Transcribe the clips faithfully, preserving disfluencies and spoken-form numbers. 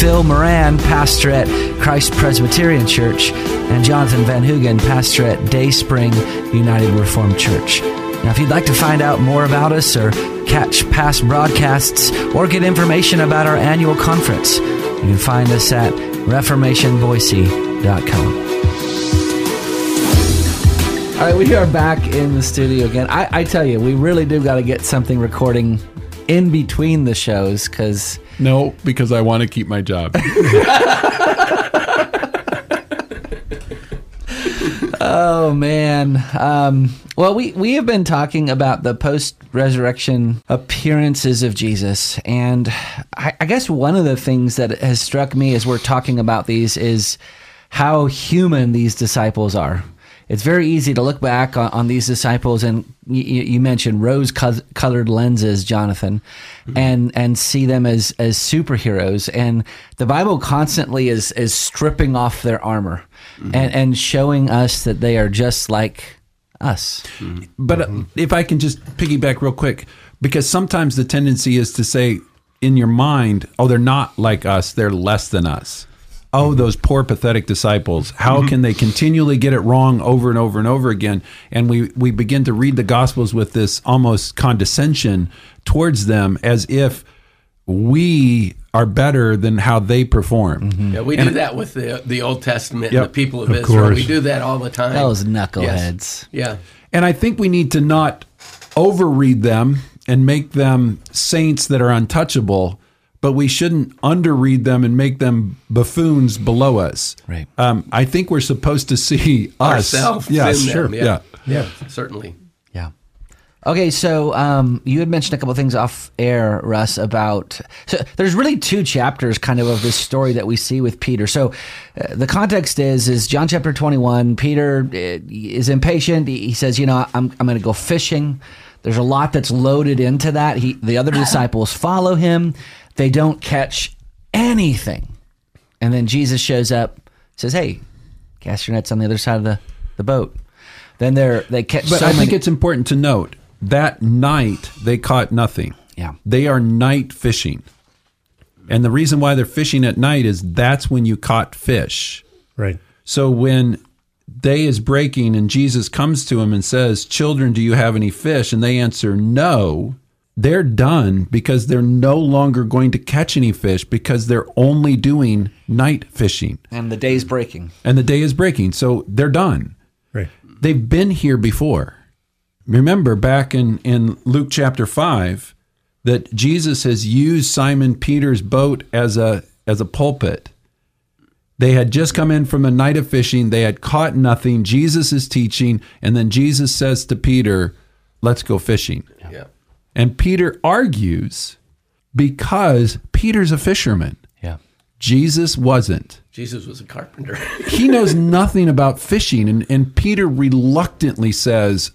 Phil Moran, pastor at Christ Presbyterian Church, and Jonathan Van Hoogen, pastor at Day Spring United Reformed Church. Now, if you'd like to find out more about us or catch past broadcasts or get information about our annual conference, you can find us at Reformation Boise dot com. All right, we are back in the studio again. I, I tell you, we really do got to get something recording in between the shows, because... No, because I want to keep my job. Oh, man. Um, well, we, we have been talking about the post-resurrection appearances of Jesus, and I, I guess one of the things that has struck me as we're talking about these is how human these disciples are. It's very easy to look back on, on these disciples, and you, you mentioned rose-colored lenses, Jonathan, mm-hmm. and and see them as as superheroes. And the Bible constantly is is stripping off their armor mm-hmm. and, and showing us that they are just like us. Mm-hmm. But uh, if I can just piggyback real quick, because sometimes the tendency is to say in your mind, oh, they're not like us, they're less than us. Oh, those poor, pathetic disciples. How mm-hmm. can they continually get it wrong over and over and over again? And we, we begin to read the Gospels with this almost condescension towards them, as if we are better than how they perform. Mm-hmm. Yeah, we and do that with the the Old Testament yep, and the people of, of Israel. Course. We do that all the time. Those knuckleheads. Yes. Yeah. And I think we need to not overread them and make them saints that are untouchable, but we shouldn't underread them and make them buffoons below us. Right. Um, I think we're supposed to see us. Ourselves yeah, in sure. them. Yeah, yeah, yeah, yeah, certainly. Yeah. Okay, so um, you had mentioned a couple of things off air, Russ, about... So there's really two chapters kind of of this story that we see with Peter. So uh, the context is is John chapter twenty-one, Peter is impatient. He says, you know, I'm I'm going to go fishing. There's a lot that's loaded into that. He, the other disciples follow him. They don't catch anything. And then Jesus shows up, says, hey, cast your nets on the other side of the, the boat. Then they're, they catch But so I many- think it's important to note, that night they caught nothing. Yeah. They are night fishing. And the reason why they're fishing at night is that's when you caught fish. Right. So when day is breaking and Jesus comes to them and says, children, do you have any fish? And they answer, no. They're done because they're no longer going to catch any fish because they're only doing night fishing. And the day's breaking. And the day is breaking. So they're done. Right. They've been here before. Remember back in, in Luke chapter five that Jesus has used Simon Peter's boat as a as a pulpit. They had just come in from a night of fishing. They had caught nothing. Jesus is teaching. And then Jesus says to Peter, let's go fishing. Yeah. And Peter argues because Peter's a fisherman. Yeah. Jesus wasn't. Jesus was a carpenter. He knows nothing about fishing. And, and Peter reluctantly says,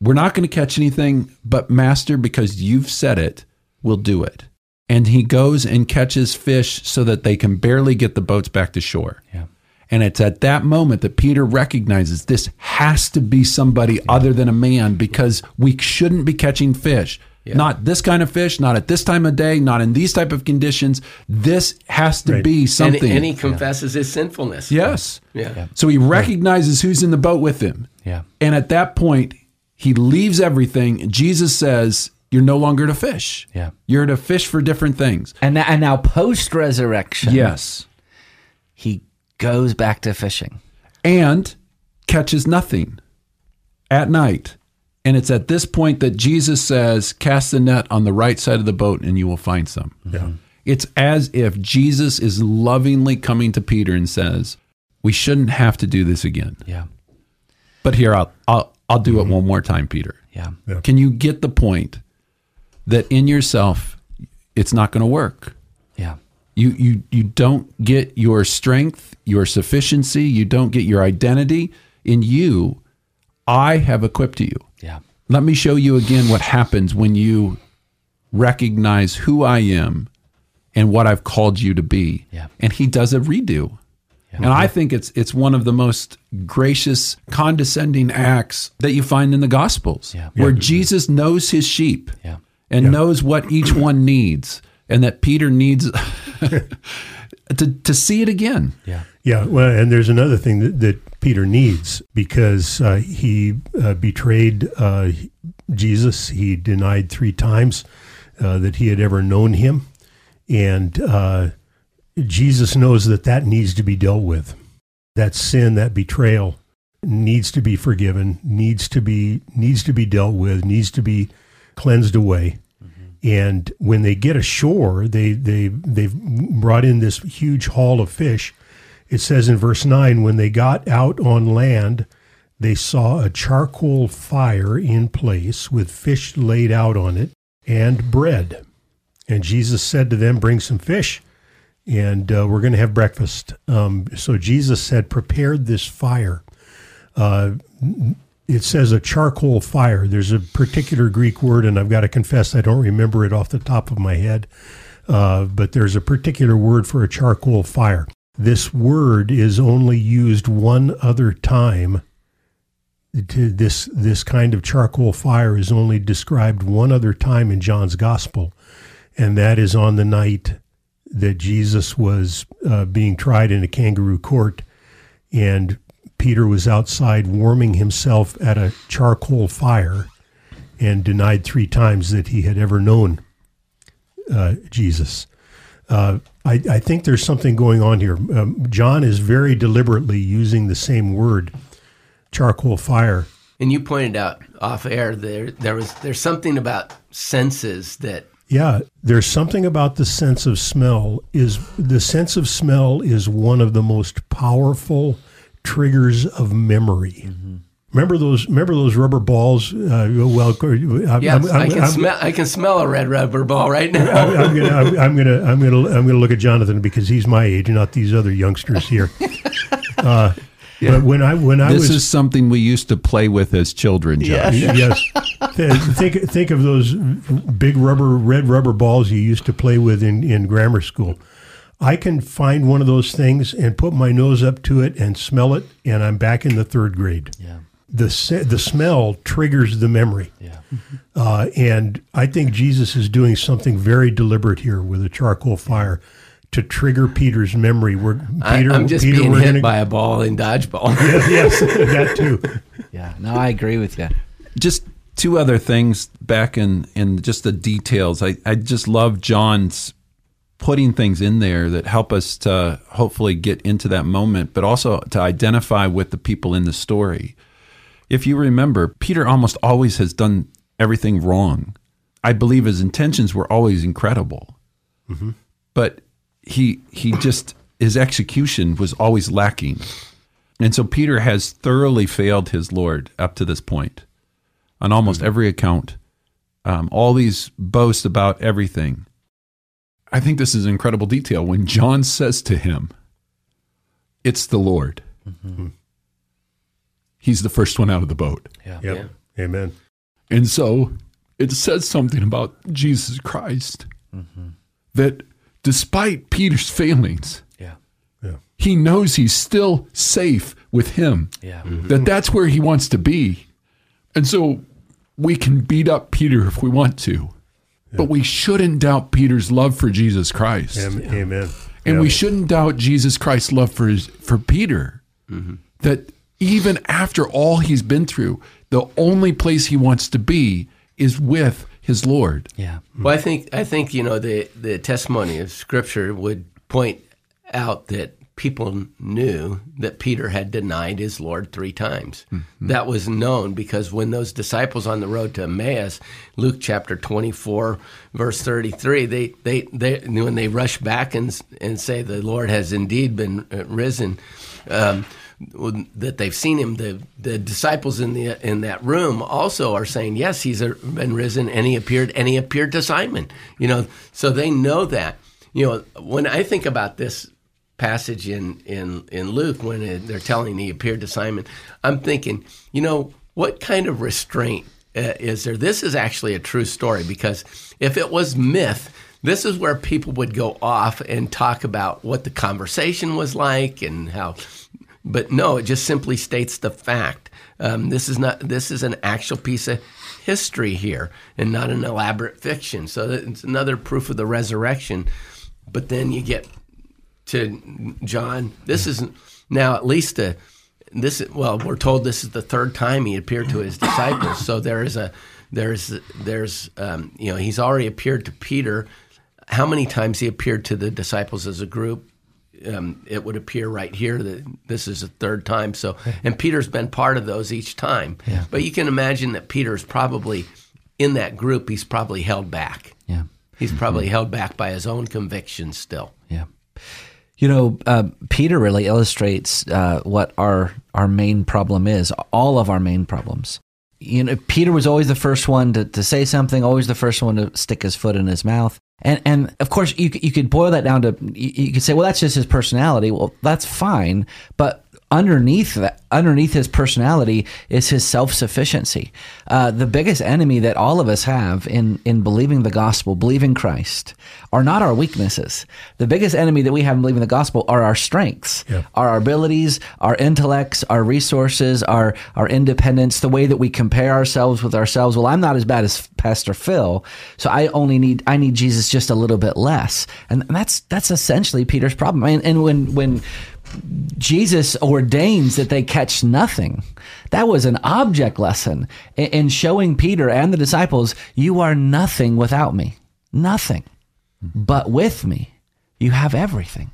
we're not going to catch anything, but Master, because you've said it, we'll do it. And he goes and catches fish so that they can barely get the boats back to shore. Yeah. And it's at that moment that Peter recognizes this has to be somebody other than a man because we shouldn't be catching fish. Yeah. Not this kind of fish, not at this time of day, not in these type of conditions. This has to right. be something. And, and he confesses yeah. his sinfulness. Yes. Yeah. yeah. So he recognizes who's in the boat with him. Yeah. And at that point, he leaves everything. Jesus says, you're no longer to fish. Yeah. You're to fish for different things. And, and now post-resurrection. Yes. He goes back to fishing. And catches nothing at night. And it's at this point that Jesus says, cast the net on the right side of the boat and you will find some. Yeah. It's as if Jesus is lovingly coming to Peter and says, we shouldn't have to do this again. Yeah. But here, I'll I'll, I'll do mm-hmm. it one more time, Peter. Yeah. yeah. Can you get the point that in yourself, it's not going to work? Yeah. You you you don't get your strength, your sufficiency, you don't get your identity in you. I have equipped you. Yeah. Let me show you again what happens when you recognize who I am and what I've called you to be. Yeah. And he does a redo. Yeah. And I think it's it's one of the most gracious, condescending acts that you find in the Gospels, yeah. where yeah. Jesus knows his sheep yeah. and yeah. knows what each one needs, and that Peter needs to to see it again. Yeah. Yeah, well, and there's another thing that, that Peter needs, because uh, he uh, betrayed uh, Jesus. He denied three times uh, that he had ever known him, and uh, Jesus knows that that needs to be dealt with. That sin, that betrayal, needs to be forgiven, needs to be needs to be dealt with, needs to be cleansed away. Mm-hmm. And when they get ashore, they they they've brought in this huge haul of fish. It says in verse nine, when they got out on land, they saw a charcoal fire in place with fish laid out on it and bread. And Jesus said to them, bring some fish, and uh, we're going to have breakfast. Um, so Jesus had prepared this fire. Uh, it says a charcoal fire. There's a particular Greek word, and I've got to confess I don't remember it off the top of my head, uh, but there's a particular word for a charcoal fire. This word is only used one other time. To this, this kind of charcoal fire is only described one other time in John's Gospel, and that is on the night that Jesus was uh, being tried in a kangaroo court, and Peter was outside warming himself at a charcoal fire and denied three times that he had ever known uh, Jesus. Uh, I, I think there's something going on here. Um, John is very deliberately using the same word, charcoal fire. And you pointed out off air there there was there's something about senses that yeah there's something about the sense of smell. Is the sense of smell is one of the most powerful triggers of memory. Mm-hmm. Remember those? Remember those rubber balls? Uh, well, I'm, yes, I'm, I'm, I can I'm, smell. I can smell a red rubber ball right now. I'm, I'm gonna, I'm, I'm gonna, I'm gonna, I'm gonna look at Jonathan because he's my age, not these other youngsters here. Uh, yeah. But when I, when I this was, is something we used to play with as children, Josh. Yes. yes. Think, think of those big rubber, red rubber balls you used to play with in, in grammar school. I can find one of those things and put my nose up to it and smell it, and I'm back in the third grade. Yeah. The the smell triggers the memory. Yeah. Uh, and I think Jesus is doing something very deliberate here with a charcoal fire to trigger Peter's memory. We're, Peter, I, I'm just Peter, being hit gonna... by a ball in dodgeball. yes, yes, that too. Yeah, no, I agree with you. Just two other things back in, in just the details. I, I just love John's putting things in there that help us to hopefully get into that moment, but also to identify with the people in the story. If you remember, Peter almost always has done everything wrong. I believe his intentions were always incredible, mm-hmm. but he he just, his execution was always lacking. And so Peter has thoroughly failed his Lord up to this point on almost mm-hmm. every account. Um, all these boasts about everything. I think this is incredible detail. When John says to him, it's the Lord. Mm-hmm. He's the first one out of the boat. Yeah. Yep. Yeah. Amen. And so it says something about Jesus Christ mm-hmm. that despite Peter's failings, yeah. Yeah. he knows he's still safe with him, yeah. mm-hmm. that that's where he wants to be. And so we can beat up Peter if we want to, yeah. but we shouldn't doubt Peter's love for Jesus Christ. Am- yeah. Amen. And yeah. we shouldn't doubt Jesus Christ's love for his, for Peter, mm-hmm. that even after all he's been through, the only place he wants to be is with his Lord. Yeah. Well, I think I think you know the the testimony of Scripture would point out that people knew that Peter had denied his Lord three times. Mm-hmm. That was known because when those disciples on the road to Emmaus, Luke chapter twenty-four, verse thirty-three, they they they when they rush back and and say the Lord has indeed been risen. Um, that they've seen him, the the disciples in the in that room also are saying, yes, he's been risen, and he appeared, and he appeared to Simon. You know, so they know that. You know, when I think about this passage in in, in Luke, when they're telling he appeared to Simon, I'm thinking, you know, what kind of restraint uh, is there? This is actually a true story, because if it was myth, this is where people would go off and talk about what the conversation was like and how, but no, it just simply states the fact. Um, this is not, this is an actual piece of history here and not an elaborate fiction. So it's another proof of the resurrection. But then you get to John. This is now at least a, this, well, we're told this is the third time he appeared to his disciples. So there is a, there's, there's, um, you know, he's already appeared to Peter. How many times he appeared to the disciples as a group? Um, it would appear right here that this is the third time. So, and Peter's been part of those each time. Yeah. But you can imagine that Peter's probably in that group. He's probably held back. Yeah, he's probably mm-hmm. held back by his own convictions still. Yeah, you know, uh, Peter really illustrates uh, what our our main problem is. All of our main problems. You know, Peter was always the first one to, to say something. Always the first one to stick his foot in his mouth. And and of course you you could boil that down to you, you could say, well, that's just his personality. Well, that's fine, but underneath that, underneath his personality is his self-sufficiency. Uh, the biggest enemy that all of us have in in believing the gospel, believing Christ, are not our weaknesses. The biggest enemy that we have in believing the gospel are our strengths, yeah. are our abilities, our intellects, our resources, our our independence, the way that we compare ourselves with ourselves. Well, I'm not as bad as Pastor Phil, so I only need I need Jesus just a little bit less, and, and that's that's essentially Peter's problem. And, and when when Jesus ordains that they catch nothing. That was an object lesson in showing Peter and the disciples, you are nothing without me. Nothing. But with me, you have everything.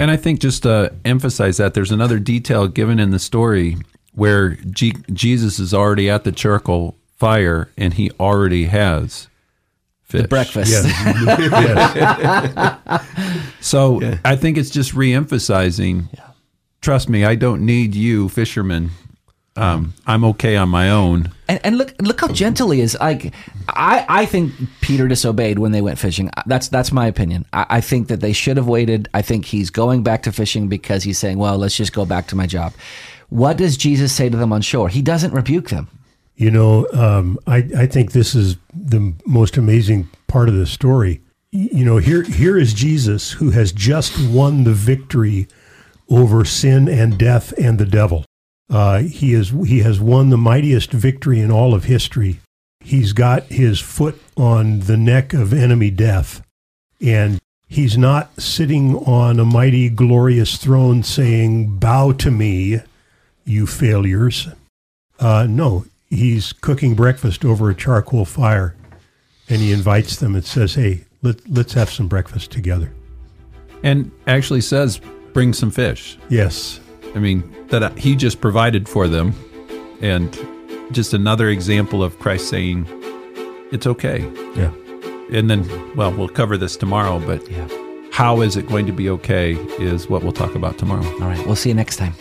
And I think just to emphasize that, there's another detail given in the story where G- Jesus is already at the charcoal fire and he already has fish. The breakfast. Yes. So yeah. I think it's just re-emphasizing, yeah. trust me, I don't need you, fishermen. Um, I'm okay on my own. And, and look look how gentle he is. Like, I, I think Peter disobeyed when they went fishing. That's that's my opinion. I, I think that they should have waited. I think he's going back to fishing because he's saying, well, let's just go back to my job. What does Jesus say to them on shore? He doesn't rebuke them. You know, um, I, I think this is the most amazing part of the story. You know, here here is Jesus who has just won the victory over sin and death and the devil. Uh, he is he has won the mightiest victory in all of history. He's got his foot on the neck of enemy death, and he's not sitting on a mighty, glorious throne saying, "Bow to me, you failures." Uh, no. He's cooking breakfast over a charcoal fire, and he invites them and says, hey, let, let's have some breakfast together. And actually says, bring some fish. Yes. I mean, that he just provided for them, and just another example of Christ saying, it's okay. Yeah. And then, well, we'll cover this tomorrow, but yeah. how is it going to be okay is what we'll talk about tomorrow. All right, we'll see you next time.